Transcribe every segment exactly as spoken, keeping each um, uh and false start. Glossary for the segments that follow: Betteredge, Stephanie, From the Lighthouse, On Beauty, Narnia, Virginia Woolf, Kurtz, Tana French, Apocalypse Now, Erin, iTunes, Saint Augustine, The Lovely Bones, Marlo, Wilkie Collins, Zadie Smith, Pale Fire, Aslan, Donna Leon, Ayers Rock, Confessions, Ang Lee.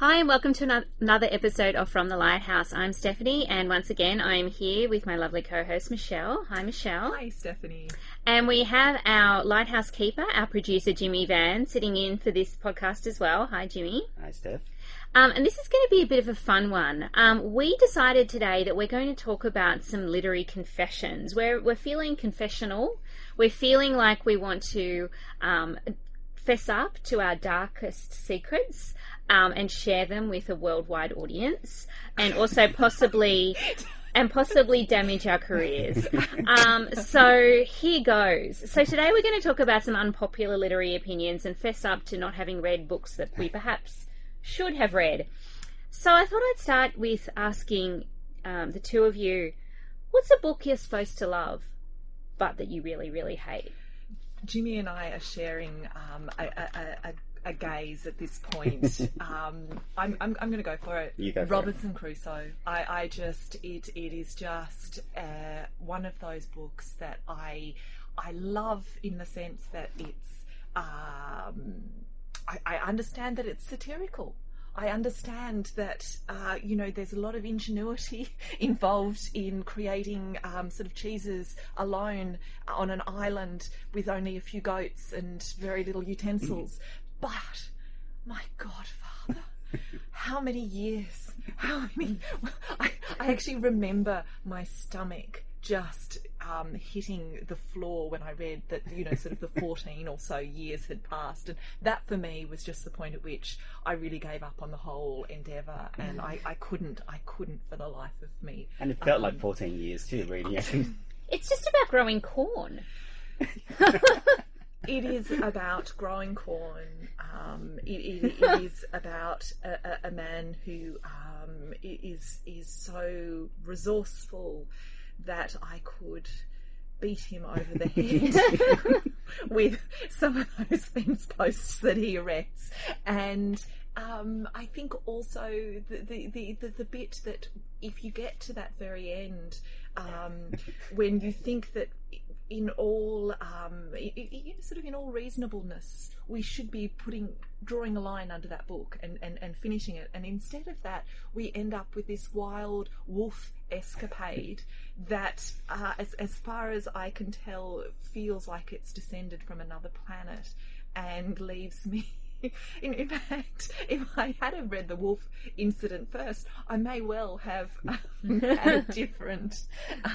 Hi and welcome to another episode of From the Lighthouse. I'm Stephanie and once again I'm here with my lovely co-host Michelle. Hi Michelle. Hi Stephanie. And we have our lighthouse keeper, our producer Jimmy Van, sitting in for this podcast as well. Hi Jimmy. Hi Steph. Um, and this is going to be a bit of a fun one. Um, we decided today that we're going to talk about some literary confessions. We're, we're feeling confessional. We're feeling like we want to um, fess up to our darkest secrets. Um, and share them with a worldwide audience, and also possibly, and possibly damage our careers. Um, so here goes. So today we're going to talk about some unpopular literary opinions and fess up to not having read books that we perhaps should have read. So I thought I'd start with asking um, the two of you, what's a book you're supposed to love, but that you really, really hate? Jimmy and I are sharing um, a. a, a a gaze at this point. um, I'm, I'm, I'm going to go for it. You go for Robinson Crusoe. I, I just, it, it is just uh, one of those books that I, I love in the sense that it's, um, I, I understand that it's satirical. I understand that, uh, you know, there's a lot of ingenuity involved in creating um, sort of cheeses alone on an island with only a few goats and very little utensils. But, my God, Father, how many years, how many, I, I actually remember my stomach just um, hitting the floor when I read that, you know, sort of the fourteen or so years had passed. And that for me was just the point at which I really gave up on the whole endeavour, and I, I couldn't, I couldn't for the life of me. And it felt um, like fourteen years too, reading it. It's just about growing corn. It is about growing corn. Um, it, it, it is about a, a man who um, is is so resourceful that I could beat him over the head with some of those fence posts that he erects. And um, I think also the the, the the the bit that if you get to that very end, um, when you think that. In all, um, sort of in all reasonableness, we should be putting, drawing a line under that book and, and, and finishing it. And instead of that, we end up with this wild wolf escapade that, uh, as, as far as I can tell, feels like it's descended from another planet and leaves me. In, in fact, if I had have read the wolf incident first, I may well have um, had a different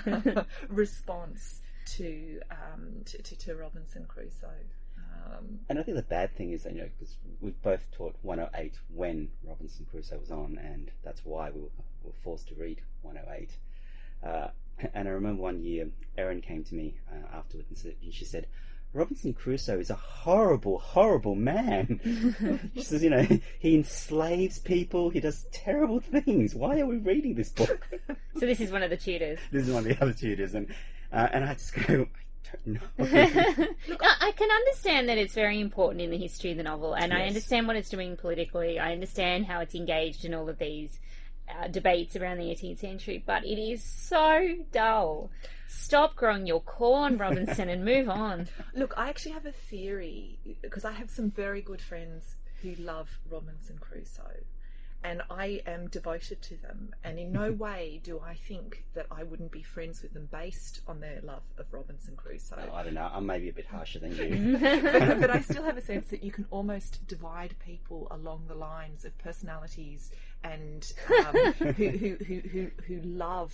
uh, response. To, um, to to to Robinson Crusoe, um, and I think the bad thing is, you know, because we've both taught one oh eight when Robinson Crusoe was on, and that's why we were, we were forced to read one oh eight. Uh, and I remember one year, Erin came to me uh, afterwards and, said, and she said, "Robinson Crusoe is a horrible, horrible man." She says, "You know, he enslaves people. He does terrible things. Why are we reading this book?" So this is one of the tutors. This is one of the other tutors, and. Uh, and I just go, I don't know. Look, I, I can understand that it's very important in the history of the novel, and yes. I understand what it's doing politically. I understand how it's engaged in all of these uh, debates around the eighteenth century, but it is so dull. Stop growing your corn, Robinson, and move on. Look, I actually have a theory, because I have some very good friends who love Robinson Crusoe. And I am devoted to them, and in no way do I think that I wouldn't be friends with them based on their love of Robinson Crusoe. Oh, I don't know. I'm maybe a bit harsher than you. but, but I still have a sense that you can almost divide people along the lines of personalities and um, who, who, who, who, who love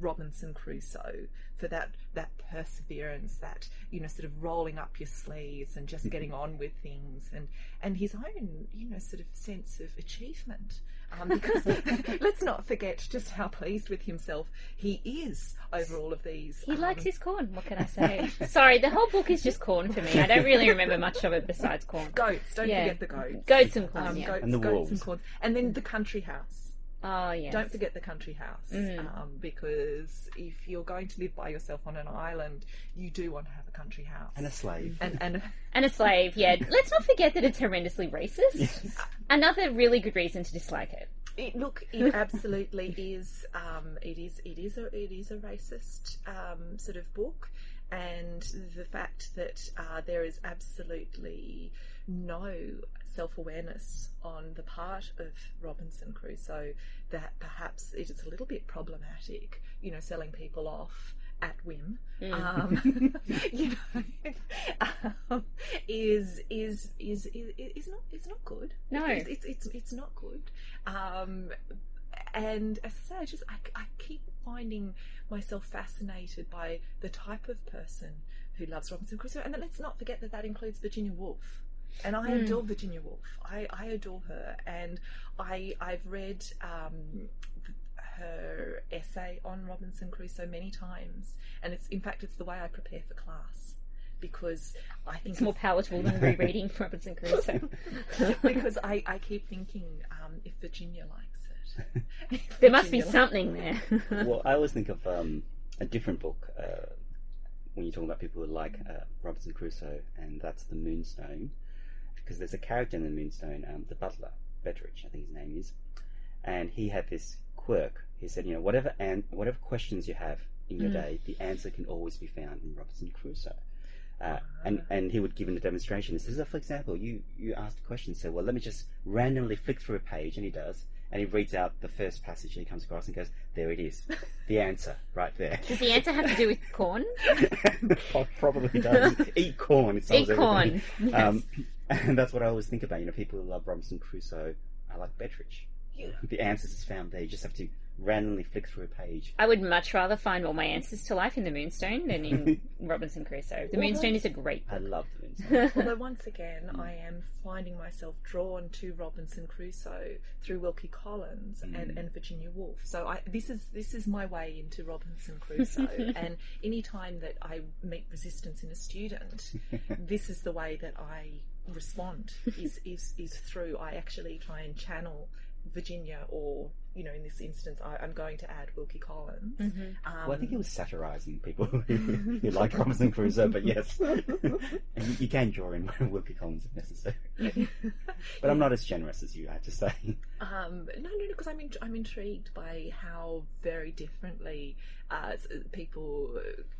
Robinson Crusoe for that that perseverance, that, you know, sort of rolling up your sleeves and just getting on with things, and and his own, you know, sort of sense of achievement, um, because let's not forget just how pleased with himself he is over all of these. He um, likes his corn. What can I say? Sorry, the whole book is just corn for me. I don't really remember much of it besides corn. Goats, don't yeah. forget the goats. Goats and corn, um, yeah. goats, and the goats wolves. And corn, and then the country house. Oh, yes. Don't forget the country house, mm. um, because if you're going to live by yourself on an island, you do want to have a country house. And a slave. And and, and a slave, yeah. Let's not forget that it's horrendously racist. Yes. Another really good reason to dislike it. It, look, it absolutely is. Um, it is. It is a. It is a racist um, sort of book, and the fact that uh, there is absolutely no self-awareness on the part of Robinson Crusoe that perhaps it is a little bit problematic, you know, selling people off at whim, mm. um, you know, um, is, is is is is not is not good. No, it's it's it's, it's not good. Um, and as I say, I just I, I keep finding myself fascinated by the type of person who loves Robinson Crusoe, and let's not forget that that includes Virginia Woolf. And I mm. adore Virginia Woolf. I, I adore her, and I I've read um, her essay on Robinson Crusoe many times, and it's in fact it's the way I prepare for class, because I think it's, it's more palatable than rereading Robinson Crusoe. Because I, I keep thinking um, if Virginia likes it, there Virginia must be something there. Well, I always think of um, a different book. Uh, when you're talking about people who like uh, Robinson Crusoe, and that's The Moonstone, because there's a character in The Moonstone, um, the butler, Betteredge, I think his name is, and he had this quirk. He said, you know, whatever an- whatever questions you have in your mm. day, the answer can always be found in Robinson Crusoe. Uh, and, and he would give him a demonstration. He says, oh, for example, you, you asked a question, so well, let me just randomly flick through a page, and he does. And he reads out the first passage and he comes across and goes, there it is, the answer, right there. Does the answer have to do with corn? Probably does. Eat corn. It Eat corn. Yes. Um, and that's what I always think about. You know, people who love Robinson Crusoe are like Betteridge. Yeah. The answers is found there. You just have to randomly flick through a page. I would much rather find all my answers to life in The Moonstone than in Robinson Crusoe. The although, Moonstone is a great book. I love The Moonstone. Although once again, mm. I am finding myself drawn to Robinson Crusoe through Wilkie Collins mm. and, and Virginia Woolf. So I, this is this is my way into Robinson Crusoe. And any time that I meet resistance in a student, this is the way that I respond. Is is is through I actually try and channel Virginia, or, you know, in this instance, I, I'm going to add Wilkie Collins. Mm-hmm. Um, well, I think he was satirising people who, who like Robinson Crusoe, but yes. And you, you can draw in Wilkie Collins if necessary. But yeah. I'm not as generous as you, I have to say. Um, no, no, because no, I'm, in, I'm intrigued by how very differently uh, people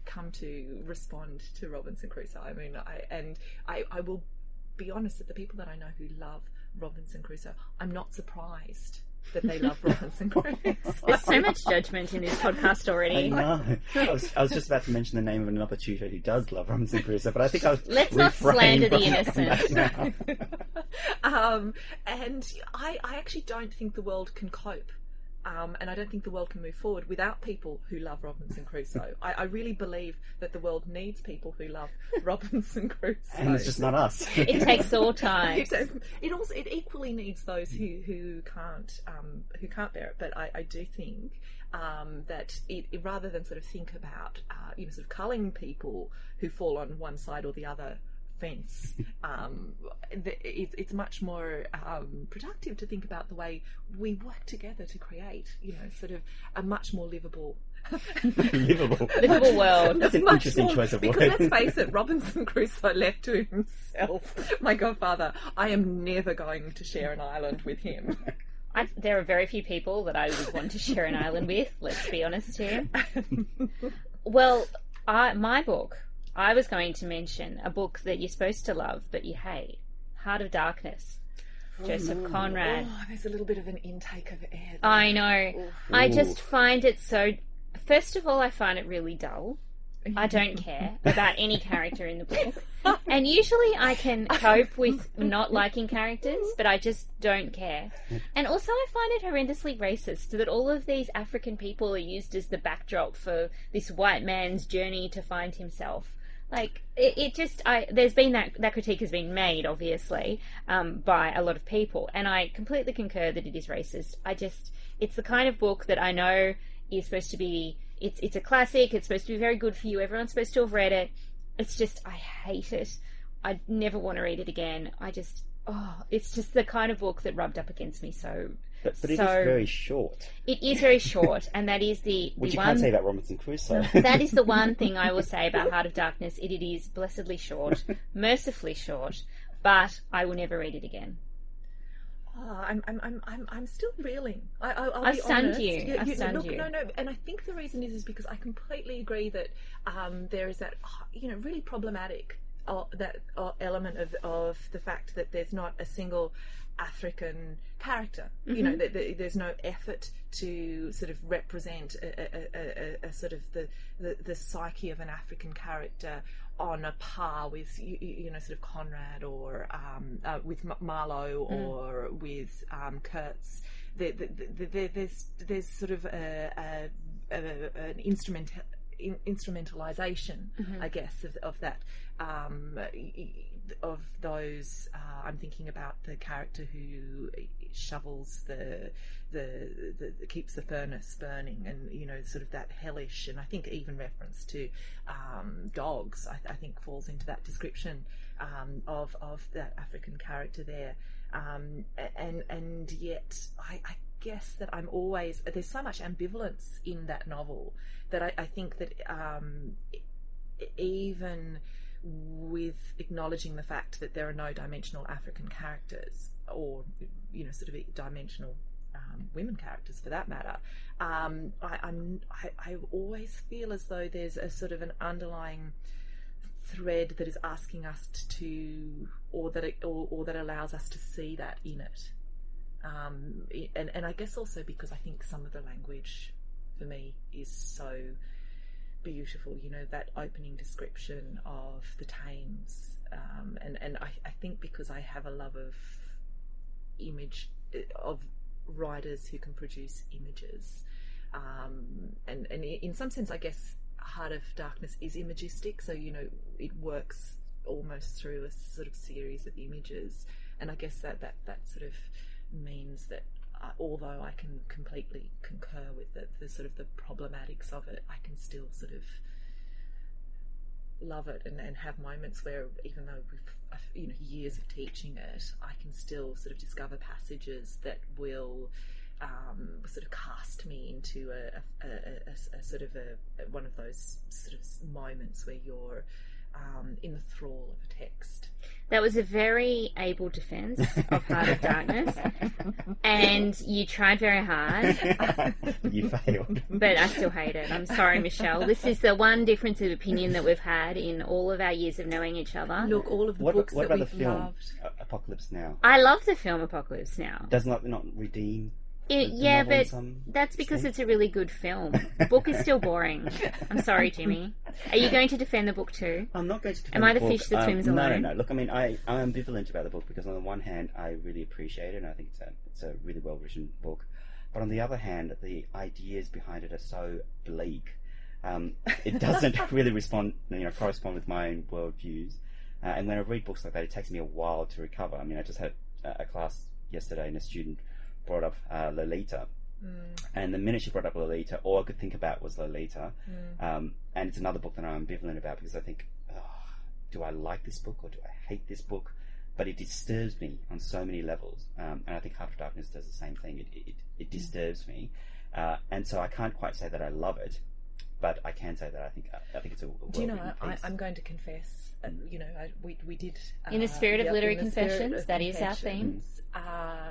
come to respond to Robinson Crusoe. I mean, I, and I, I will be honest that the people that I know who love Robinson Crusoe, I'm not surprised that they love Robinson Crusoe. There's so much judgment in this podcast already. I know. I was, I was just about to mention the name of another tutor who does love Robinson Crusoe, but I think I'll let's not slander the innocent. um, and I, I actually don't think the world can cope. Um, and I don't think the world can move forward without people who love Robinson Crusoe. I, I really believe that the world needs people who love Robinson Crusoe. And it's just not us. It takes all time. It, it also it equally needs those who who can't um, who can't bear it. But I, I do think um, that it, it, rather than sort of think about uh, you know sort of culling people who fall on one side or the other fence, um, it's, it's much more um, productive to think about the way we work together to create, you know, sort of a much more livable livable livable world. That's an interesting choice of words. Because let's face it, Robinson Crusoe left to himself, my godfather, I am never going to share an island with him. I, there are very few people that I would want to share an island with, let's be honest here. Well, I, my book I was going to mention a book that you're supposed to love, but you hate. Heart of Darkness, Joseph Ooh. Conrad. Oh, there's a little bit of an intake of air there. I know. Ooh. I just find it so... First of all, I find it really dull. I don't care about any character in the book. And usually I can cope with not liking characters, but I just don't care. And also I find it horrendously racist that all of these African people are used as the backdrop for this white man's journey to find himself. Like, it, it just, I, there's been that, that critique has been made, obviously, um, by a lot of people. And I completely concur that it is racist. I just, it's the kind of book that I know is supposed to be, it's it's a classic, it's supposed to be very good for you, everyone's supposed to have read it. It's just, I hate it. I never want to read it again. I just, oh, it's just the kind of book that rubbed up against me so... But, but so, it is very short. It is very short, and that is the, the Which you one, can't say about Robinson Crusoe. That is the one thing I will say about Heart of Darkness. It, it is blessedly short, mercifully short, but I will never read it again. Oh, I'm, I'm, I'm, I'm, I'm still reeling. I, I'll, I'll be stunned honest. You. you, you stunned look, you. No, no, and I think the reason is is because I completely agree that um, there is that, you know, really problematic uh, that uh, element of, of the fact that there's not a single African character. Mm-hmm. You know, that the, there's no effort to sort of represent a, a, a, a sort of the, the, the psyche of an African character on a par with, you, you know, sort of Conrad or um, uh, with Marlo or mm. with um, Kurtz. There, there, there, there's there's sort of a, a, a, an instrument. In, instrumentalization, mm-hmm. I guess, of, of that, um, of those. Uh, I'm thinking about the character who shovels the, the the the keeps the furnace burning, and you know, sort of that hellish, and I think even reference to um, dogs, I, I think, falls into that description um, of of that African character there, um, and and yet I. I guess that I'm always there's so much ambivalence in that novel that I, I think that um, even with acknowledging the fact that there are no dimensional African characters or you know sort of dimensional um, women characters for that matter, um, I, I'm I, I always feel as though there's a sort of an underlying thread that is asking us to or that it, or, or that allows us to see that in it. Um, and, and I guess also because I think some of the language for me is so beautiful, you know, that opening description of the Thames. Um, and and I, I think because I have a love of image, of writers who can produce images. Um, and, and in some sense, I guess Heart of Darkness is imagistic, so, you know, it works almost through a sort of series of images. And I guess that, that, that sort of means that uh, although I can completely concur with the, the sort of the problematics of it, I can still sort of love it and, and have moments where even though we've you know years of teaching it, I can still sort of discover passages that will um, sort of cast me into a, a, a, a, a sort of a one of those sort of moments where you're Um, in the thrall of a text. That was a very able defence of Heart of Darkness, and you tried very hard. You failed. But I still hate it. I'm sorry, Michelle. This is the one difference of opinion that we've had in all of our years of knowing each other. Look, all of the what, books what that about we've the film loved. Apocalypse Now. I love the film Apocalypse Now. Does not not redeem. It, yeah, but that's because sense. It's a really good film. The book is still boring. I'm sorry, Jimmy. Are you going to defend the book too? I'm not going to defend Am the book. Am I the fish that um, swims alone? No, no, no. Look, I mean, I, I'm ambivalent about the book because on the one hand, I really appreciate it and I think it's a, it's a really well-written book. But on the other hand, the ideas behind it are so bleak. Um, it doesn't really respond, you know, correspond with my own worldviews. Uh, and when I read books like that, it takes me a while to recover. I mean, I just had a, a class yesterday and a student brought up uh, Lolita, mm. and the minute she brought up Lolita, all I could think about was Lolita, mm. um, and it's another book that I'm ambivalent about because I think, oh, do I like this book or do I hate this book? But it disturbs me on so many levels, um, and I think Heart of Darkness does the same thing. It it, it disturbs mm. me, uh, and so I can't quite say that I love it, but I can say that I think I, I think it's a, a well-written piece. Do you know? I, I'm going to confess. Uh, you know, I, we we did uh, in the spirit of literary confessions. That is our theme. Mm.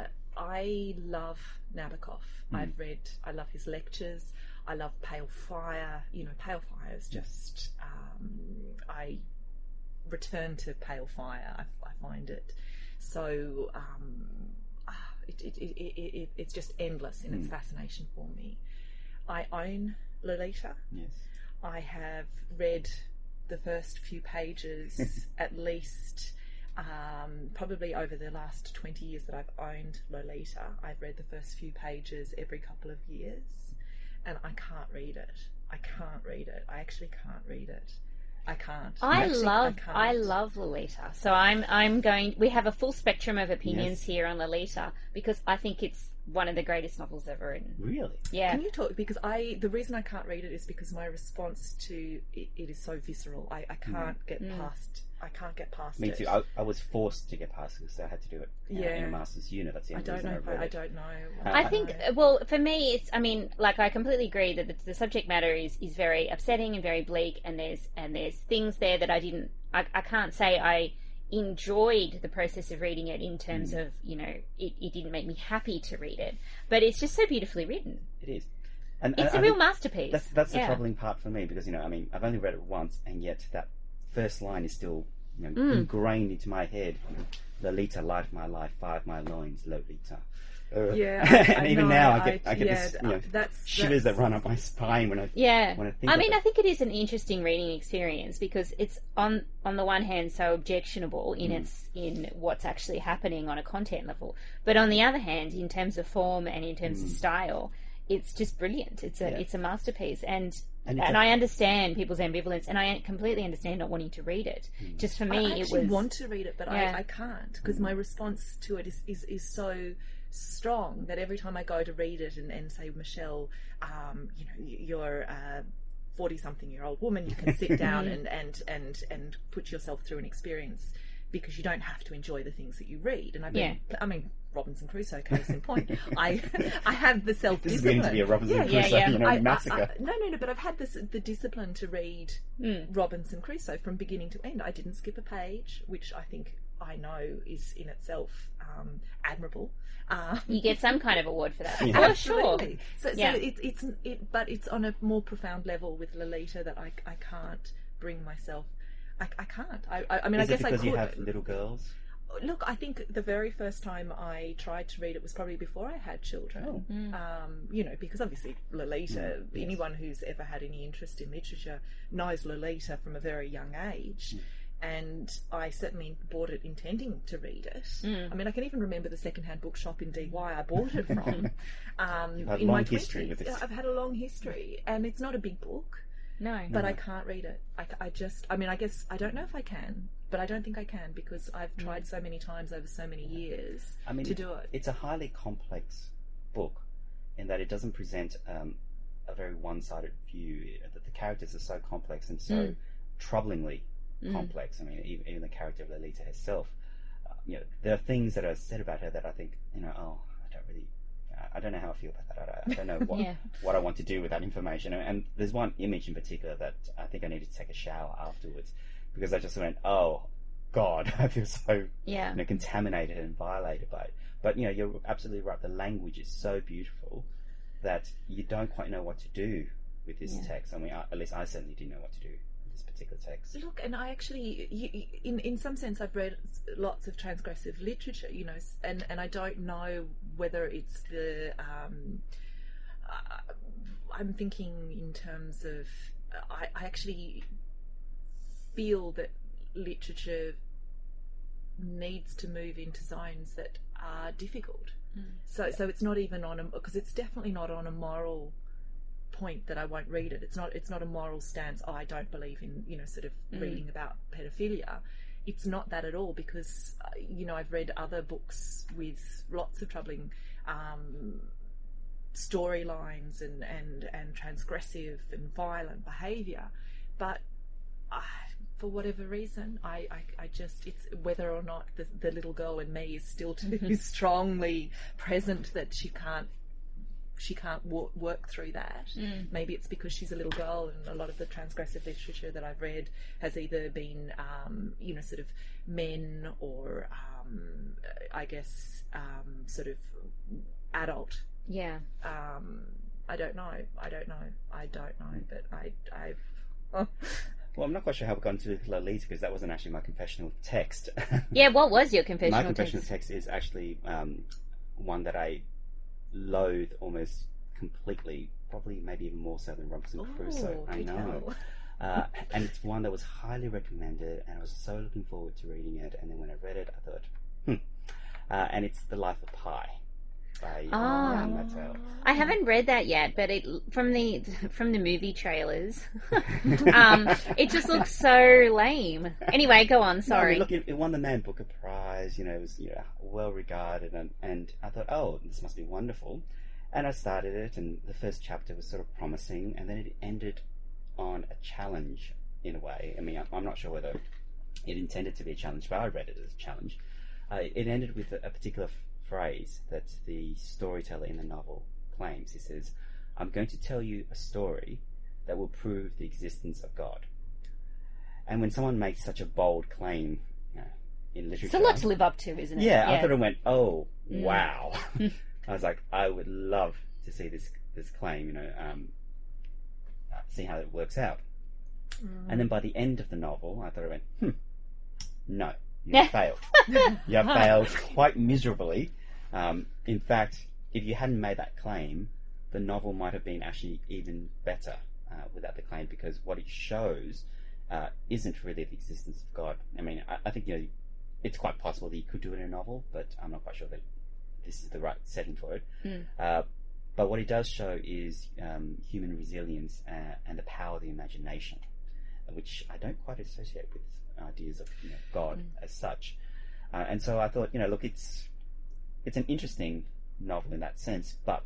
Uh, I love Nabokov. Mm. I've read, I love his lectures. I love Pale Fire. You know, Pale Fire is just, um, I return to Pale Fire. I, I find it so, um, it, it, it, it, it, it's just endless in mm. its fascination for me. I own Lolita. Yes. I have read the first few pages at least. Um, probably over the last twenty years that I've owned Lolita, I've read the first few pages every couple of years, and I can't read it. I can't read it. I actually can't read it. I can't. I actually, love. I, can't. I love Lolita. So I'm. I'm going. We have a full spectrum of opinions yes. here on Lolita because I think it's one of the greatest novels ever written. Really? Yeah. Can you talk? Because I, the reason I can't read it is because my response to it, it is so visceral. I, I can't mm. get mm. past. I can't get past Me it. Me too. I, I was forced to get past it because I had to do it uh, yeah. in a master's unit. That's the only reason I read it. I don't know. I, I, I think, know. well, for me, it's, I mean, like, I completely agree that the, the subject matter is, is very upsetting and very bleak, and there's and there's things there that I didn't, I, I can't say I enjoyed the process of reading it in terms mm. of, you know, it, it didn't make me happy to read it. But it's just so beautifully written. It is. And, it's and, a real masterpiece. That's, that's yeah. the troubling part for me because, you know, I mean, I've only read it once, and yet that first line is still you know, mm. ingrained into my head. You know, Lolita, light of my life, fire of my loins, Lolita. Uh, yeah, I, and I even know, now I get I, I get yeah, this, you know, that's, shivers that's, that run up my spine when I yeah. when I think. I mean, it. I think it is an interesting reading experience because it's on on the one hand so objectionable in mm. its in what's actually happening on a content level, but on the other hand, in terms of form and in terms mm. of style, it's just brilliant. It's a yeah. it's a masterpiece, and and, and a, I understand people's ambivalence, and I completely understand not wanting to read it. Mm. Just for me, I actually it was want to read it, but yeah. I, I can't because mm. my response to it is is, is so. strong that every time I go to read it and, and say, Michelle, um, you know, you're a forty-something-year-old woman, you can sit down and, and, and, and put yourself through an experience because you don't have to enjoy the things that you read. And I've been, yeah. I mean, Robinson Crusoe, case in point. I I have the self-discipline. This is going to be a Robinson yeah, Crusoe yeah, yeah. You know, I, massacre. I, I, no, no, no, but I've had this the discipline to read mm. Robinson Crusoe from beginning to end. I didn't skip a page, which I think... I know is in itself um, admirable. Um, you get some kind of award for that, for yeah. sure. So, yeah. so it, it's it, but it's on a more profound level with Lolita that I, I can't bring myself. I, I can't. I, I mean, is I guess I could. Is it because you have little girls? Look, I think the very first time I tried to read it was probably before I had children. Oh. Mm. Um, you know, because obviously Lolita, mm, yes. anyone who's ever had any interest in literature knows Lolita from a very young age. Mm. And I certainly bought it intending to read it. Mm. I mean, I can even remember the second-hand bookshop in D Y I bought it from. Um, You've had in long my history with this. I've had a long history, and it's not a big book. No, but no. I can't read it. I, I just, I mean, I guess I don't know if I can, but I don't think I can because I've tried mm. so many times over so many yeah. years I mean, to do it. It's a highly complex book in that it doesn't present um, a very one-sided view. That the characters are so complex and so mm. troublingly. complex. I mean, even, even the character of Lolita herself, uh, you know, there are things that are said about her that I think, you know, oh, I don't really, I don't know how I feel about that. I, I don't know what yeah. what I want to do with that information. And, and there's one image in particular that I think I needed to take a shower afterwards because I just went, oh, God, I feel so yeah. you know, contaminated and violated by it. But, you know, you're absolutely right. The language is so beautiful that you don't quite know what to do with this yeah. text. I mean, I, at least I certainly didn't know what to do. This particular text. Look, and I actually, you, in in some sense, I've read lots of transgressive literature, you know, and, and I don't know whether it's the. Um, uh, I'm thinking in terms of, I, I actually feel that literature needs to move into zones that are difficult. Mm. So so it's not even on a, because it's definitely not on a moral. Point that I won't read it. It's not. It's not a moral stance. Oh, I don't believe in you know sort of mm. reading about pedophilia. It's not that at all because uh, you know I've read other books with lots of troubling um, storylines and, and and transgressive and violent behaviour, but I, for whatever reason, I, I I just it's whether or not the, the little girl in me is still too strongly present that she can't. She can't w- work through that. Mm. Maybe it's because she's a little girl, and a lot of the transgressive literature that I've read has either been, um, you know, sort of men or, um, I guess, um, sort of adult. Yeah. Um, I don't know. I don't know. I don't know. But I, I've. Oh. Well, I'm not quite sure how we got into Lolita because that wasn't actually my confessional text. Yeah. What was your confessional? My confessional text, text is actually um, one that I. loathe almost completely, probably maybe even more so than Robinson oh, Crusoe. I know. Uh, and it's one that was highly recommended, and I was so looking forward to reading it. And then when I read it, I thought, hmm. Uh, and it's The Life of Pi by oh. Ian Mattel. I haven't read that yet, but it from the from the movie trailers, um, it just looks so lame. Anyway, go on. Sorry. No, I mean, look, it, it won the Man Booker Prize. You know, it was you know, well regarded, and and I thought, oh, this must be wonderful. And I started it, and the first chapter was sort of promising, and then it ended on a challenge in a way. I mean, I'm, I'm not sure whether it intended to be a challenge, but I read it as a challenge. Uh, it ended with a, a particular. Phrase that the storyteller in the novel claims. He says, I'm going to tell you a story that will prove the existence of God. And when someone makes such a bold claim you know, in literature... It's a lot to live up to, isn't it? Yeah, yeah. I thought it went, oh, mm. wow. I was like, I would love to see this this claim, you know, um, see how it works out. Mm. And then by the end of the novel, I thought I went, hmm, no, you have failed. You have failed quite miserably. Um, in fact, if you hadn't made that claim, the novel might have been actually even better uh, without the claim, because what it shows uh, isn't really the existence of God. I mean, I, I think, you know, it's quite possible that you could do it in a novel, but I'm not quite sure that this is the right setting for it. Mm. Uh, but what it does show is um, human resilience uh, and the power of the imagination, which I don't quite associate with ideas of, you know, God mm. as such. Uh, and so I thought, you know, look, it's it's an interesting novel in that sense, but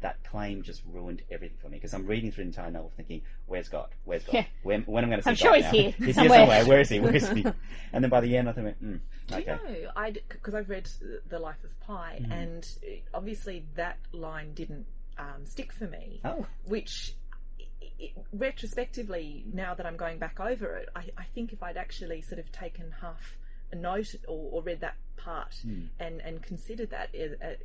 that claim just ruined everything for me, because I'm reading through the entire novel thinking, where's God? Where's God? Yeah. When, when am I going to see I'm God sure he's now? Here. He's somewhere. Here somewhere. Where is he? Where is he? And then by the end, I thought, hmm, okay. Do you know, I'd, because I've read The Life of Pi, mm. and obviously that line didn't um, stick for me, oh. which... It, retrospectively, now that I'm going back over it, I, I think if I'd actually sort of taken half a note or, or read that part mm. and, and considered that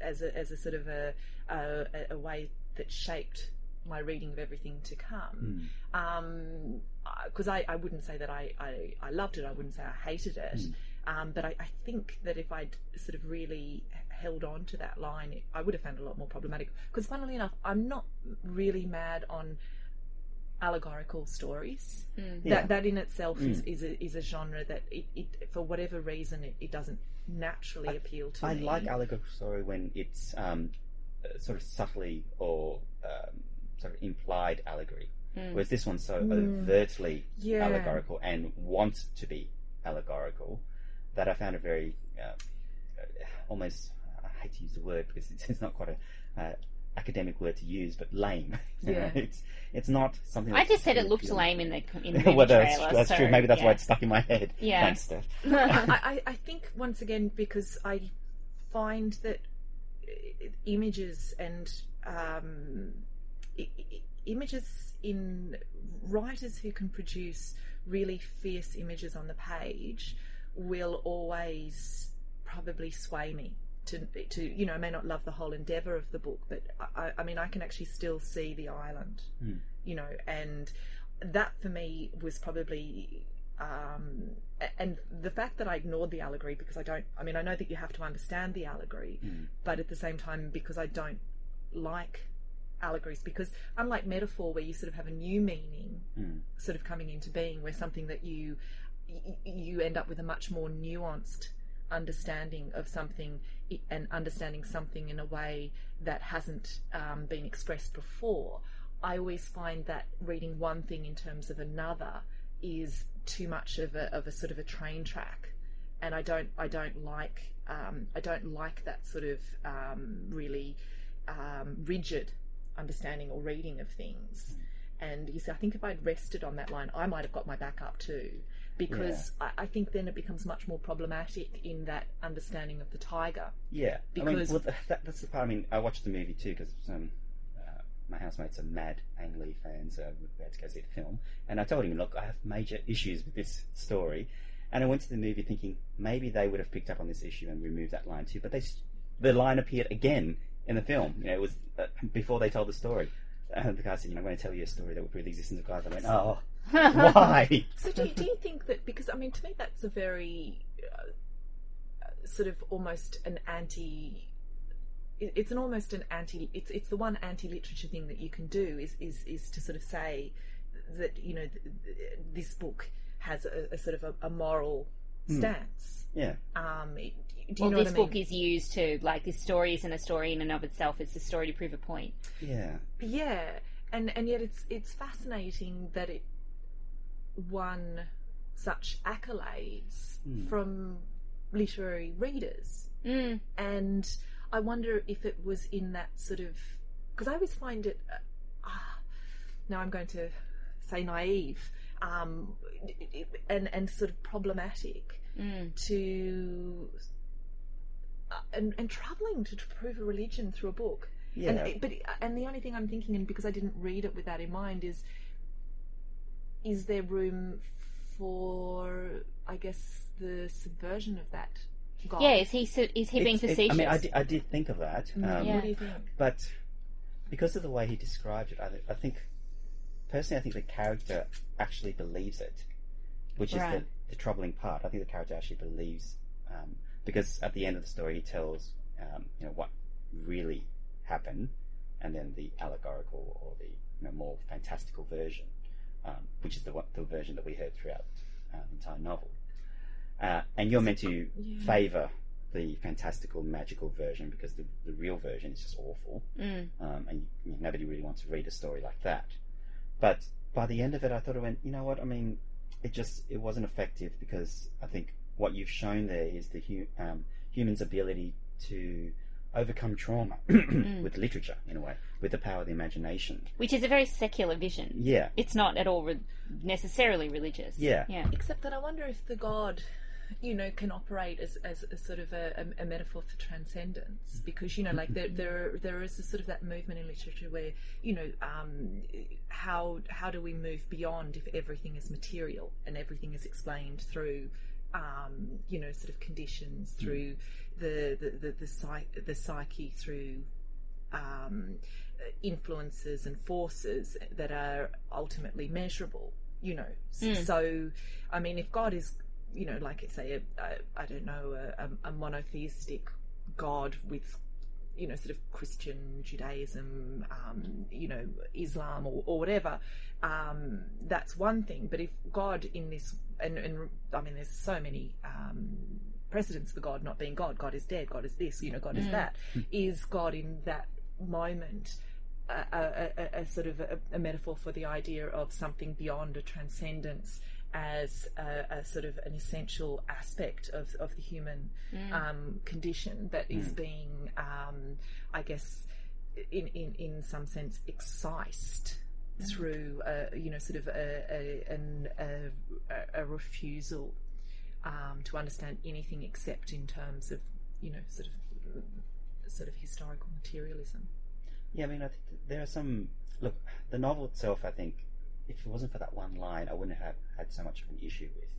as a, as a sort of a, a, a way that shaped my reading of everything to come, because mm. um, I, I wouldn't say that I, I, I loved it, I wouldn't say I hated it, mm. um, but I, I think that if I'd sort of really held on to that line, it, I would have found it a lot more problematic, because funnily enough, I'm not really mad on allegorical stories. Mm. Yeah. That that in itself mm. is is a, is a genre that it, it for whatever reason it, it doesn't naturally I, appeal to I me. I like allegorical story when it's um, uh, sort of subtly or um, sort of implied allegory, mm. whereas this one's so mm. overtly yeah. allegorical and wants to be allegorical that I found it very uh, almost, I hate to use the word because it's, it's not quite a uh, academic word to use, but lame. Yeah. it's it's not something. I just said it looked lame in the in the well, that's, trailer. That's so, true. Maybe that's yeah. why it's stuck in my head. Yeah. Thanks, Steph. I, I think once again because I find that images and um, images in writers who can produce really fierce images on the page will always probably sway me. To, to you know, I may not love the whole endeavour of the book, but I, I mean, I can actually still see the island, mm. you know, and that for me was probably, um, and the fact that I ignored the allegory because I don't, I mean, I know that you have to understand the allegory, mm. but at the same time, because I don't like allegories, because unlike metaphor, where you sort of have a new meaning mm. sort of coming into being, where something that you you end up with a much more nuanced understanding of something and understanding something in a way that hasn't um, been expressed before, I always find that reading one thing in terms of another is too much of a, of a sort of a train track, and I don't I don't like um, I don't like that sort of um, really um, rigid understanding or reading of things. And you see, I think if I'd rested on that line, I might have got my back up too. Because yeah. I, I think then it becomes much more problematic in that understanding of the tiger. Yeah, because I mean, well, that, that's the part. I mean, I watched the movie too because um, uh, my housemates are mad Ang Lee fans. Uh, we had to go see the film, and I told him, "Look, I have major issues with this story." And I went to the movie thinking maybe they would have picked up on this issue and removed that line too. But they, the line appeared again in the film. You know, it was uh, before they told the story. And the guy said, "You know, I'm going to tell you a story that would prove the existence of God." I went, "Oh." Why? So do you, do you think that, because I mean to me that's a very uh, sort of almost an anti it, it's an almost an anti it's it's the one anti-literature thing that you can do is is, is to sort of say that, you know, th- th- this book has a, a sort of a, a moral stance. Mm. Yeah. Um, it, do you well, know this what I mean? Book is used to, like, this story isn't a story in and of itself, it's a story to prove a point. Yeah. Yeah. And and yet it's it's fascinating that it won such accolades mm. from literary readers, mm. and I wonder if it was in that sort of, because I always find it uh, ah, now I'm going to say naive um, and and sort of problematic mm. to uh, and and troubling to, to prove a religion through a book. Yeah. And but and the only thing I'm thinking, and because I didn't read it with that in mind, is. Is there room for, I guess, the subversion of that God? Yeah, is he su- is he being it's, facetious? It, I mean, I did, I did think of that. Um, yeah. What do you think? But because of the way he described it, I, I think, personally, I think the character actually believes it. which is right. the, the troubling part. I think the character actually believes, um, because at the end of the story he tells um, you know what really happened, and then the allegorical or the you know, more fantastical version, um, which is the the version that we heard throughout uh, the entire novel. Uh, and you're meant to yeah. favour the fantastical, magical version because the, the real version is just awful, mm. um, and you know, nobody really wants to read a story like that. But by the end of it, I thought I went, you know what? I mean, it just it wasn't effective because I think what you've shown there is the hu- um, human's ability to overcome trauma mm. with literature, in a way, with the power of the imagination. Which is a very secular vision. Yeah. It's not at all re- necessarily religious. Yeah. yeah. Except that I wonder if the God, you know, can operate as, as a sort of a, a, a metaphor for transcendence, because, you know, like there there there is a sort of that movement in literature where, you know, um, how how do we move beyond if everything is material and everything is explained through, um, you know, sort of conditions, through the the the, the, psyche, the psyche, through um, influences and forces that are ultimately measurable, you know. Mm. So, I mean, if God is, you know, like say, a, a, I don't know, a, a monotheistic God with, you know, sort of Christian, Judaism, um, you know, Islam or, or whatever, um, that's one thing. But if God in this, and, and I mean, there's so many um, precedents for God not being God. God is dead, God is this, you know, God mm. is that. Is God in that moment a, a, a, a sort of a, a metaphor for the idea of something beyond, a transcendence, as a, a sort of an essential aspect of, of the human mm. um, condition that mm. is being, um, I guess, in, in, in some sense, excised mm. through, a, you know, sort of a, a, an, a, a refusal um, to understand anything except in terms of, you know, sort of sort of historical materialism. Yeah, I mean, I think there are some. Look, the novel itself, I think, if it wasn't for that one line, I wouldn't have had so much of an issue with.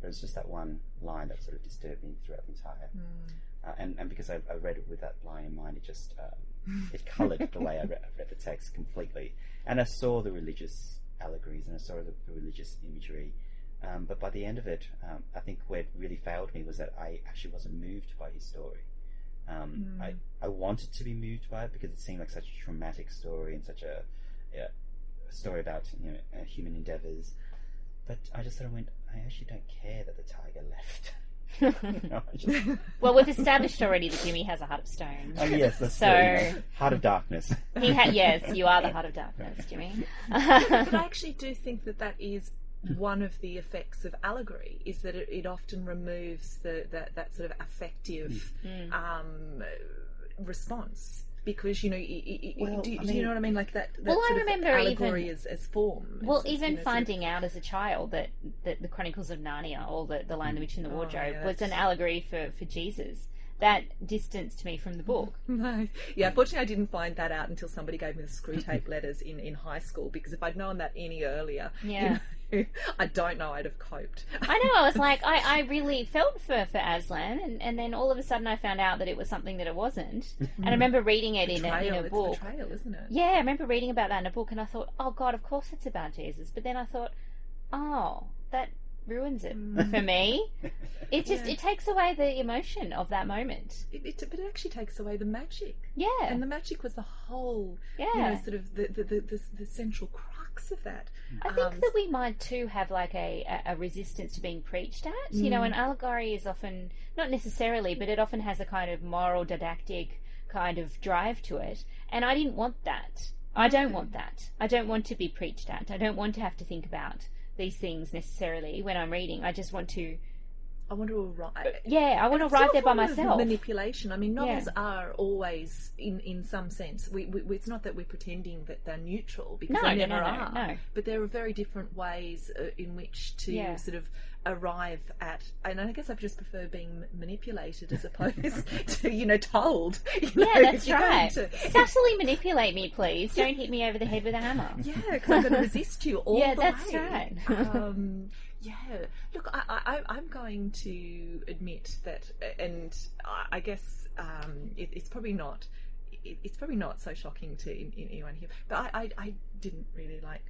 But it was just that one line that sort of disturbed me throughout the entire. Mm. Uh, and, and because I, I read it with that line in mind, it just um, it coloured the way I, re- I read the text completely. And I saw the religious allegories and I saw the, the religious imagery. Um, but by the end of it, um, I think where it really failed me was that I actually wasn't moved by his story. Um, mm. I I wanted to be moved by it because it seemed like such a traumatic story and such a. Yeah, story about, you know, uh, human endeavours, but I just sort of went, I actually don't care that the tiger left. know, just... Well, we've established already that Jimmy has a heart of stone. Oh yes, that's so true, you know, Heart of Darkness. He ha- yes, you are the Heart of Darkness, Jimmy. But I actually do think that that is one of the effects of allegory, is that it, it often removes the that, that sort of affective mm. um, response. Because, you know, it, it, well, do, I mean, do you know what I mean? Like that, that well, sort I remember of allegory even, as, as form. Well, as, even you know, finding sort of... out as a child that, that the Chronicles of Narnia, or the, the Lion, the Witch and the oh, Wardrobe, yeah, was an allegory for, for Jesus. That distanced me from the book. No. Yeah, fortunately I didn't find that out until somebody gave me the screw tape letters in, in high school, because if I'd known that any earlier, yeah. you know, I don't know I'd have coped. I know, I was like, I, I really felt for, for Aslan, and, and then all of a sudden I found out that it was something that it wasn't. Mm. And I remember reading it in a, in a book. It's betrayal, isn't it? Yeah, I remember reading about that in a book and I thought, oh God, of course it's about Jesus. But then I thought, oh, that... ruins it mm. for me. It just yeah. it takes away the emotion of that moment. It, it, but it actually takes away the magic. Yeah, and the magic was the whole, yeah, you know, sort of the the, the, the, the central crux of that. I um, think that we might too have like a, a, a resistance to being preached at. Mm. You know, an allegory is often not necessarily, but it often has a kind of moral didactic kind of drive to it, and I didn't want that. I don't want that. I don't want to be preached at. I don't want to have to think about these things necessarily when I'm reading. I just want to I want to arrive yeah I want to arrive there by myself. Manipulation, I mean, novels yeah. are always in, in some sense we, we, it's not that we're pretending that they're neutral, because no, they never no, no, are no, no. but there are very different ways uh, in which to yeah. sort of arrive at, and I guess I just prefer being manipulated as opposed to, you know, told. You yeah, know, that's right. To... subtly manipulate me, please. Don't hit me over the head with a hammer. Yeah, because I'm going to resist you all yeah, the way. Yeah, that's right. um, yeah. Look, I, I, I'm going to admit that, and I guess um, it, it's probably not, it, it's probably not so shocking to in, in anyone here, but I, I, I didn't really like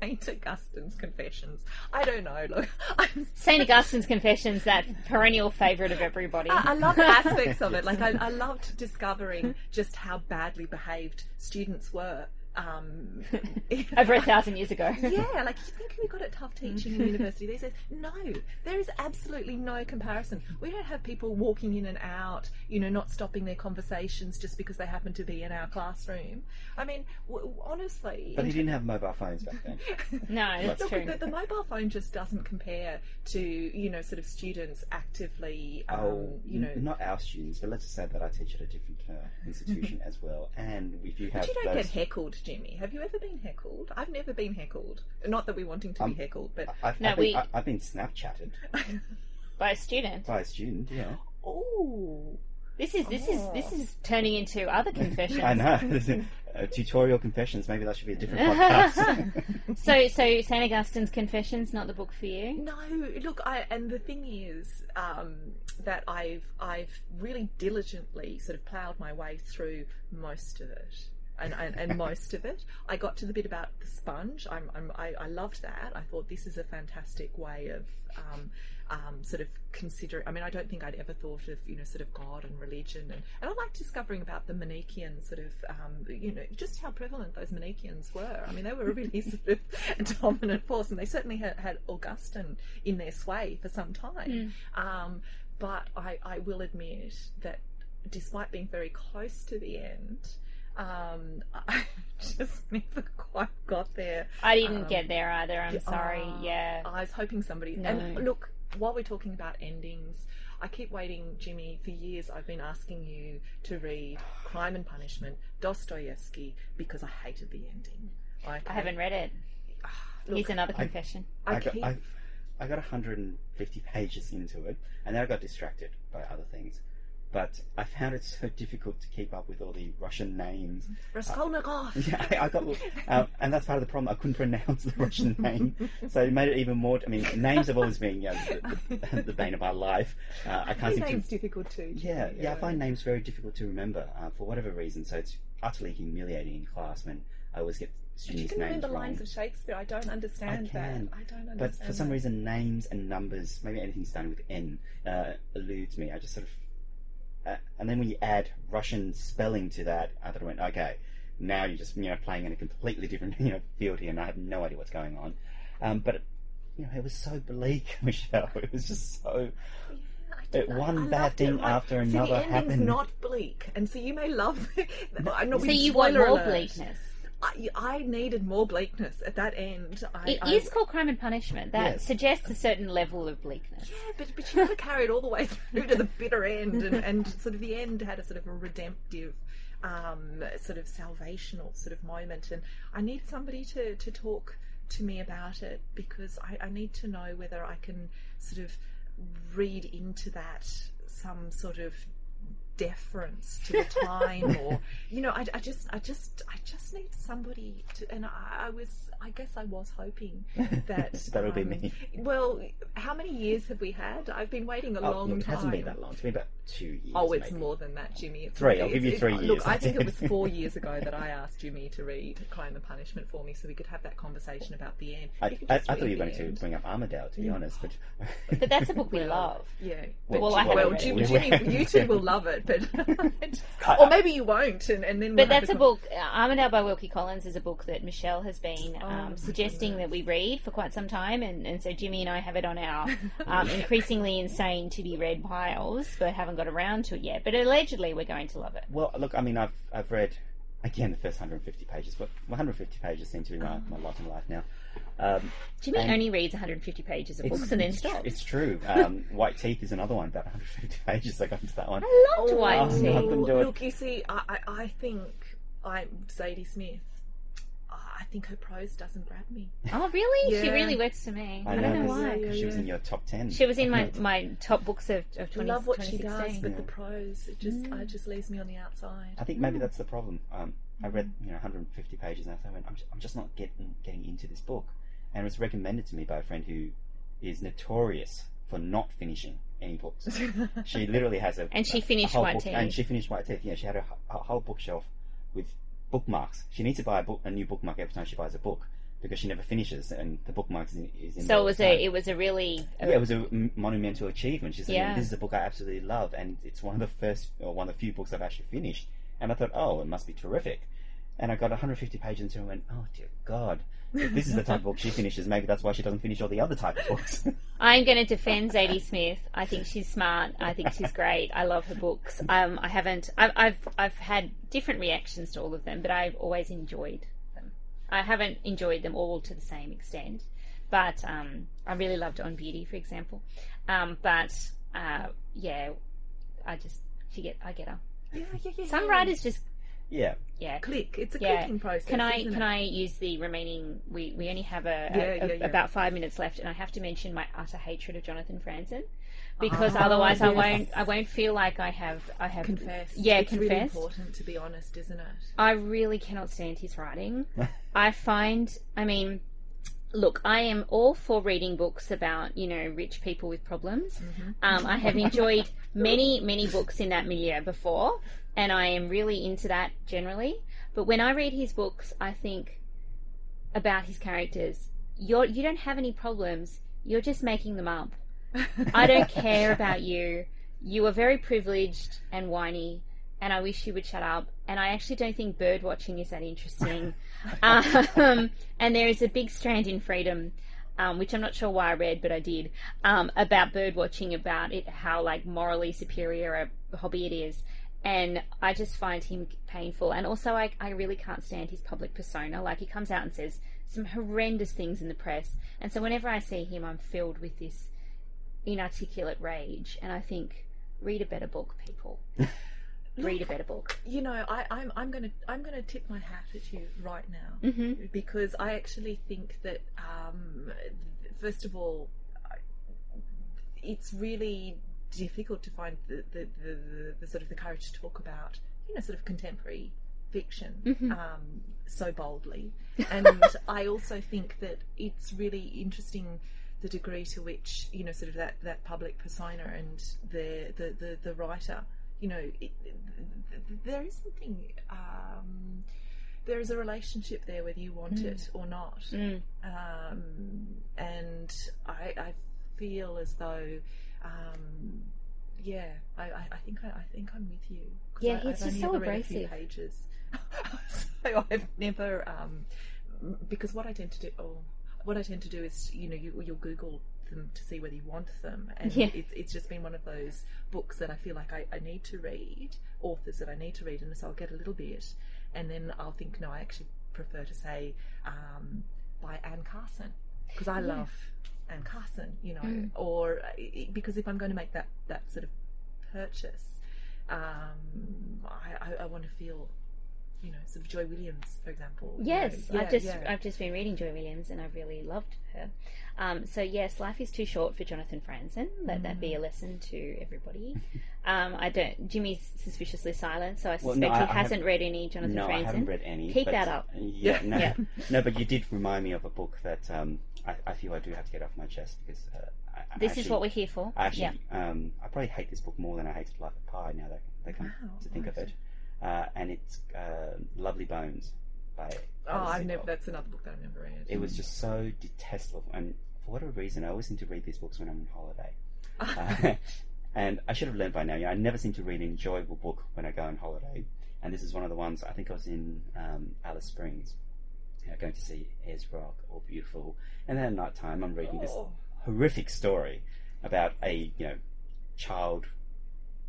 Saint Augustine's Confessions. I don't know. Look, I'm... Saint Augustine's Confessions, that perennial favourite of everybody. I, I love aspects of it. Like I, I loved discovering just how badly behaved students were. Um, Over a thousand years ago. Yeah, like you think we got it tough teaching in university these days. No, there is absolutely no comparison. We don't have people walking in and out, you know, not stopping their conversations just because they happen to be in our classroom. I mean, w- honestly. But he didn't have mobile phones back then. No, that's Look, true. The, the mobile phone just doesn't compare to, you know, sort of students actively, um, oh, you know. N- not our students, but let's just say that I teach at a different uh, institution as well. And if you have. But you don't those... get heckled. Jimmy, have you ever been heckled? I've never been heckled. Not that we're wanting to um, be heckled, but... I've, no, I've, we... been, I've been Snapchatted. By a student? By a student, yeah. Oh. This is this oh. is this is turning into other confessions. I know. There's a, a tutorial confessions. Maybe that should be a different podcast. so, so Saint Augustine's Confessions, not the book for you? No. Look, I and the thing is um, that I've I've really diligently sort of ploughed my way through most of it. And, and, and most of it. I got to the bit about the sponge. I'm, I'm, I, I loved that. I thought this is a fantastic way of um, um, sort of considering. I mean, I don't think I'd ever thought of, you know, sort of God and religion. And, and I like discovering about the Manichaean sort of, um, you know, just how prevalent those Manichaeans were. I mean, they were a really sort of dominant force, and they certainly had, had Augustine in their sway for some time. Mm. Um, but I, I will admit that despite being very close to the end, Um, I just never quite got there. I didn't um, get there either, I'm sorry, uh, yeah. I was hoping somebody... No. And look, while we're talking about endings, I keep waiting, Jimmy, for years I've been asking you to read Crime and Punishment, Dostoevsky, because I hated the ending. Okay. I haven't read it. Look, here's another confession. I, I, I, got, keep... I, I got one hundred fifty pages into it, and then I got distracted by other things. But I found it so difficult to keep up with all the Russian names. Raskolnikov! Uh, yeah, I got, um, and that's part of the problem. I couldn't pronounce the Russian name. So it made it even more... I mean, names have always been, you know, the, the, the bane of my life. Uh, I can't Your seem name's to, difficult too. Yeah, yeah, yeah, I find names very difficult to remember uh, for whatever reason. So it's utterly humiliating in class when I always get... But you can remember lines of Shakespeare. I don't understand I can, that. I don't understand But for some that. reason, names and numbers, maybe anything starting with N, uh, eludes me. I just sort of... Uh, and then when you add Russian spelling to that, I thought, I went, okay, now you're just, you know, playing in a completely different, you know, field here, and I have no idea what's going on. Um, but, it, you know, it was so bleak, Michelle. It was just so... It one bad thing after another happened. So the ending's not bleak, and so you may love... I'm not so you want more bleakness. I, I needed more bleakness at that end. I, it I, is called Crime and Punishment. That yes. suggests a certain level of bleakness. Yeah, but, but you never carried all the way through to the bitter end, and, and sort of the end had a sort of a redemptive, um, sort of salvational sort of moment. And I need somebody to, to talk to me about it, because I, I need to know whether I can sort of read into that some sort of deference to the time, or you know, I, I just, I just, I just need somebody to. And I, I was, I guess, I was hoping that that'll um, be me. Well, how many years have we had? I've been waiting a oh, long look, it time. It hasn't been that long. It's been about two years. Oh, it's maybe. more than that, Jimmy. It's three. It's, I'll give you three years. Look, I think it was four years ago that I asked Jimmy to read Crime and Punishment for me, so we could have that conversation about the end. I, I, I thought you were going end. to bring up Armadale, to be honest, but but that's a book we love. Yeah. Well, well, I well Jimmy, Jimmy, you two will love it. But or maybe you won't, and, and then. We'll but that's a con- book. Uh, Armadale by Wilkie Collins is a book that Michelle has been um, oh, suggesting goodness. that we read for quite some time, and, and so Jimmy and I have it on our um, increasingly insane to be read piles, but haven't got around to it yet. But allegedly, we're going to love it. Well, look, I mean, I've I've read again the first one hundred fifty pages, but one hundred fifty pages seem to be my, my lot in life now. Um, Jimmy only reads one hundred fifty pages of books and then stops. It's true. Um, White Teeth is another one, about one hundred fifty pages. I got into that one. I loved oh, White oh, Teeth. Look, you see, I, I, I think I'm Zadie Smith. I think her prose doesn't grab me. Oh, really? Yeah. She really works for me. I, I don't know why. Because she was in your top ten. She was in my, my top books of, of twenty sixteen. I love what she does, but yeah. the prose, it just, mm. it just leaves me on the outside. I think maybe mm. that's the problem. Um, I read, you know, one hundred fifty pages, and I went, I'm just, I'm just not getting getting into this book. And it was recommended to me by a friend who is notorious for not finishing any books. She literally has a... And she finished White book, Teeth. And she finished White Teeth, yeah. She had a, a whole bookshelf with... bookmarks. She needs to buy a, book, a new bookmark every time she buys a book. because she never finishes, and the bookmark is in, is in so it was a time. It was a really a, yeah it was a monumental achievement. She said, yeah. This is a book I absolutely love, and it's one of the first or one of the few books I've actually finished, and I thought, oh, it must be terrific. And I got one hundred fifty pages and went, oh dear God, if this is the type of book she finishes, maybe that's why she doesn't finish all the other type of books. I'm going to defend Zadie Smith. I think she's smart. I think she's great. I love her books. Um, I haven't, I, I've, I've had different reactions to all of them, but I've always enjoyed them. I haven't enjoyed them all to the same extent, but um, I really loved On Beauty, for example. Um, but uh, yeah, I just, she get, I get her. Yeah, yeah, yeah, Some yeah. writers just... Yeah. Yeah. Click. It's a yeah. clicking process. Can I isn't can it? I use the remaining? We, we only have a, yeah, a, a yeah, yeah. about five minutes left, and I have to mention my utter hatred of Jonathan Franzen, because oh, otherwise yes. I won't I won't feel like I have I have confessed. Yeah, it's confessed. Really important, to be honest, isn't it? I really cannot stand his writing. I find. I mean. Look, I am all for reading books about, you know, rich people with problems. Mm-hmm. Um, I have enjoyed many, many books in that milieu before, and I am really into that generally. But when I read his books, I think about his characters. You're, you don't have any problems. You're just making them up. I don't care about you. You are very privileged and whiny, and I wish you would shut up. And I actually don't think bird watching is that interesting. Um, and there is a big strand in Freedom, um, which I'm not sure why I read, but I did, um, about bird watching, about it, how like morally superior a hobby it is. And I just find him painful. And also I, I really can't stand his public persona. Like, he comes out and says some horrendous things in the press. And so whenever I see him, I'm filled with this inarticulate rage. And I think, read a better book, people. Read a better book. You know, I, I'm I'm going to I'm going to tip my hat at you right now, mm-hmm. because I actually think that um, first of all, it's really difficult to find the the, the, the the sort of the courage to talk about, you know, sort of contemporary fiction mm-hmm. um, so boldly, and I also think that it's really interesting, the degree to which, you know, sort of that, that public persona and the the the, the writer. You know, it, there is something, um, there is a relationship there, whether you want mm. it or not. Mm. Um, and I, I feel as though, um, yeah, I, I think I, I think I'm with you. Yeah, I, he's I've just so abrasive. Pages. So I've never, um, because what I tend to do, oh, what I tend to do is, you know, you you'll Google them to see whether you want them, and yeah. it's, it's just been one of those books that I feel like I, I need to read, authors that I need to read, and so I'll get a little bit and then I'll think, no, I actually prefer to say um, by Anne Carson, because I yeah. love Anne Carson, you know, mm. or because if I'm going to make that, that sort of purchase, um, I, I, I want to feel, you know, sort of Joy Williams, for example. Yes, you know, I've yeah, just yeah. I've just been reading Joy Williams, and I've really loved her. Um, so yes, life is too short for Jonathan Franzen. Let mm. that be a lesson to everybody. um, I don't. Jimmy's suspiciously silent, so I suspect well, no, I, he I hasn't read any Jonathan no, Franzen. No, I haven't read any. Keep that up. Yeah, no, yeah. no, but you did remind me of a book that um, I, I feel I do have to get off my chest, because uh, I, I this actually, is what we're here for. I actually, yeah. um, I probably hate this book more than I hated The Life of Pi. Now that I come wow, to think right. of it. Uh, and it's uh, Lovely Bones by oh I've never, that's another book that I've never read. It was just so detestable, and for whatever reason I always seem to read these books when I'm on holiday. uh, and I should have learned by now, you know, I never seem to read an enjoyable book when I go on holiday, and this is one of the ones. I think I was in um, Alice Springs, you know, going to see Ayers Rock, all beautiful, and then at night time I'm reading oh. this horrific story about a, you know, child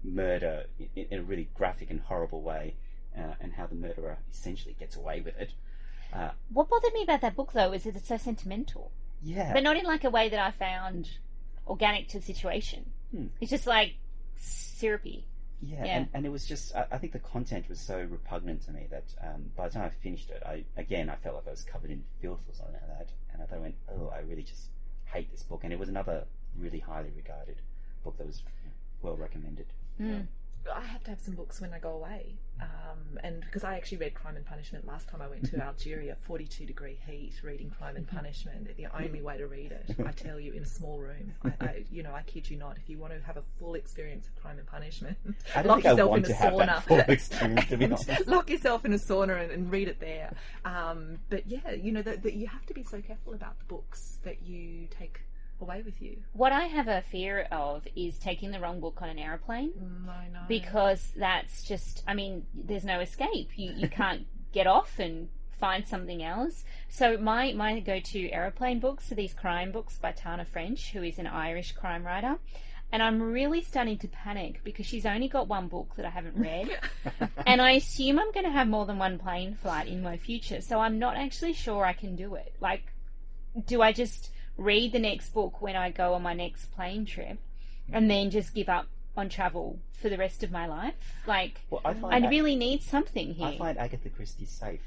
murder in, in a really graphic and horrible way, uh, and how the murderer essentially gets away with it. Uh, what bothered me about that book, though, is that it's so sentimental. Yeah. But not in, like, a way that I found organic to the situation. Hmm. It's just, like, syrupy. Yeah, yeah. And, and it was just... I, I think the content was so repugnant to me that um, by the time I finished it, I again, I felt like I was covered in filth or something like that, and I went, oh, I really just hate this book. And it was another really highly regarded book that was well recommended. Mm. I have to have some books when I go away. Um, and because I actually read Crime and Punishment last time I went to Algeria, forty-two degree heat, reading Crime and Punishment, the only way to read it, I tell you, in a small room. I, I, you know, I kid you not, if you want to have a full experience of Crime and Punishment, I don't lock think yourself I want in a to sauna. Have that full experience, to be honest. Lock yourself in a sauna and, and read it there. Um, but yeah, you know, that you have to be so careful about the books that you take away with you. What I have a fear of is taking the wrong book on an aeroplane. Mm, I know. Because that's just, I mean, there's no escape. You you can't get off and find something else. So my, my go-to aeroplane books are these crime books by Tana French, who is an Irish crime writer. And I'm really starting to panic because she's only got one book that I haven't read. And I assume I'm going to have more than one plane flight in my future. So I'm not actually sure I can do it. Like, do I just read the next book when I go on my next plane trip and then just give up on travel for the rest of my life? Like, well, I, I Ag- really need something here. I find Agatha Christie safe.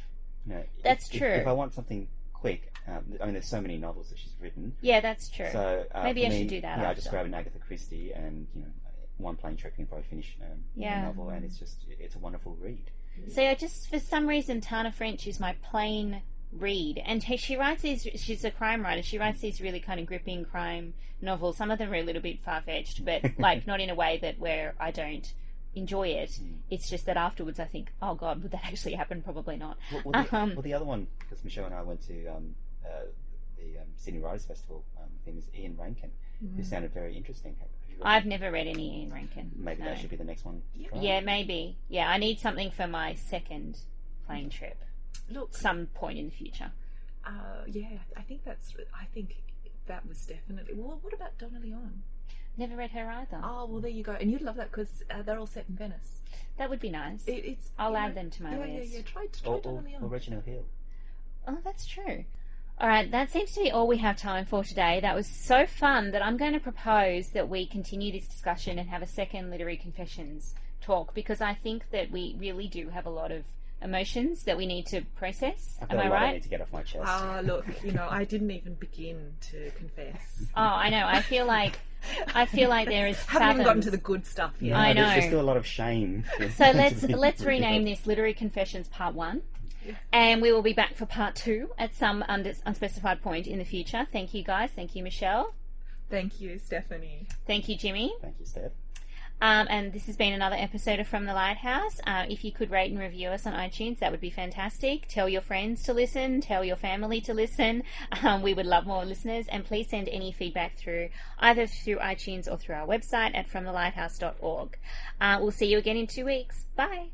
You know, that's if, true. If, if I want something quick, um, I mean, there's so many novels that she's written. Yeah, that's true. So uh, maybe I me, should do that. Yeah, after. I just grab an Agatha Christie and, you know, one plane trip you can probably finish um, yeah. a novel, and it's just, it's a wonderful read. So I just, for some reason, Tana French is my plane read, and she writes these, she's a crime writer, she writes these really kind of gripping crime novels. Some of them are a little bit far-fetched, but like not in a way that where I don't enjoy it. Mm. It's just that afterwards I think, oh god, would that actually happen? Probably not. Well, well, the, um, well the other one, because Michelle and I went to um, uh, the um, Sydney Writers Festival, um, thing was Ian Rankin, mm. who sounded very interesting. I've never read any Ian Rankin. Maybe no. That should be the next one to try. Yeah, maybe. Yeah, I need something for my second plane trip. Look, some point in the future. Uh, yeah, I think that's. I think that was definitely. Well, what about Donna Leon? Never read her either. Oh well, there you go. And you'd love that because uh, they're all set in Venice. That would be nice. It, it's. I'll add know, them to my yeah, list. Yeah, yeah. Try, try or, Donna or, Leon. Or Reginald Hill. Oh, that's true. All right, that seems to be all we have time for today. That was so fun that I'm going to propose that we continue this discussion and have a second Literary Confessions talk, because I think that we really do have a lot of emotions that we need to process. Am I right? I need to get off my chest. Ah, uh, look, you know, I didn't even begin to confess. Oh, I know. I feel like I feel like there is. Haven't fathoms. Even gotten to the good stuff yet. No, I know. There's, there's still a lot of shame. So let's let's rename this Literary Confessions Part One, and we will be back for Part Two at some under, unspecified point in the future. Thank you, guys. Thank you, Michelle. Thank you, Stephanie. Thank you, Jimmy. Thank you, Steph. Um, and this has been another episode of From the Lighthouse. Uh, if you could rate and review us on iTunes, that would be fantastic. Tell your friends to listen. Tell your family to listen. Um, we would love more listeners. And please send any feedback through either through iTunes or through our website at from the lighthouse dot org. Uh, we'll see you again in two weeks. Bye.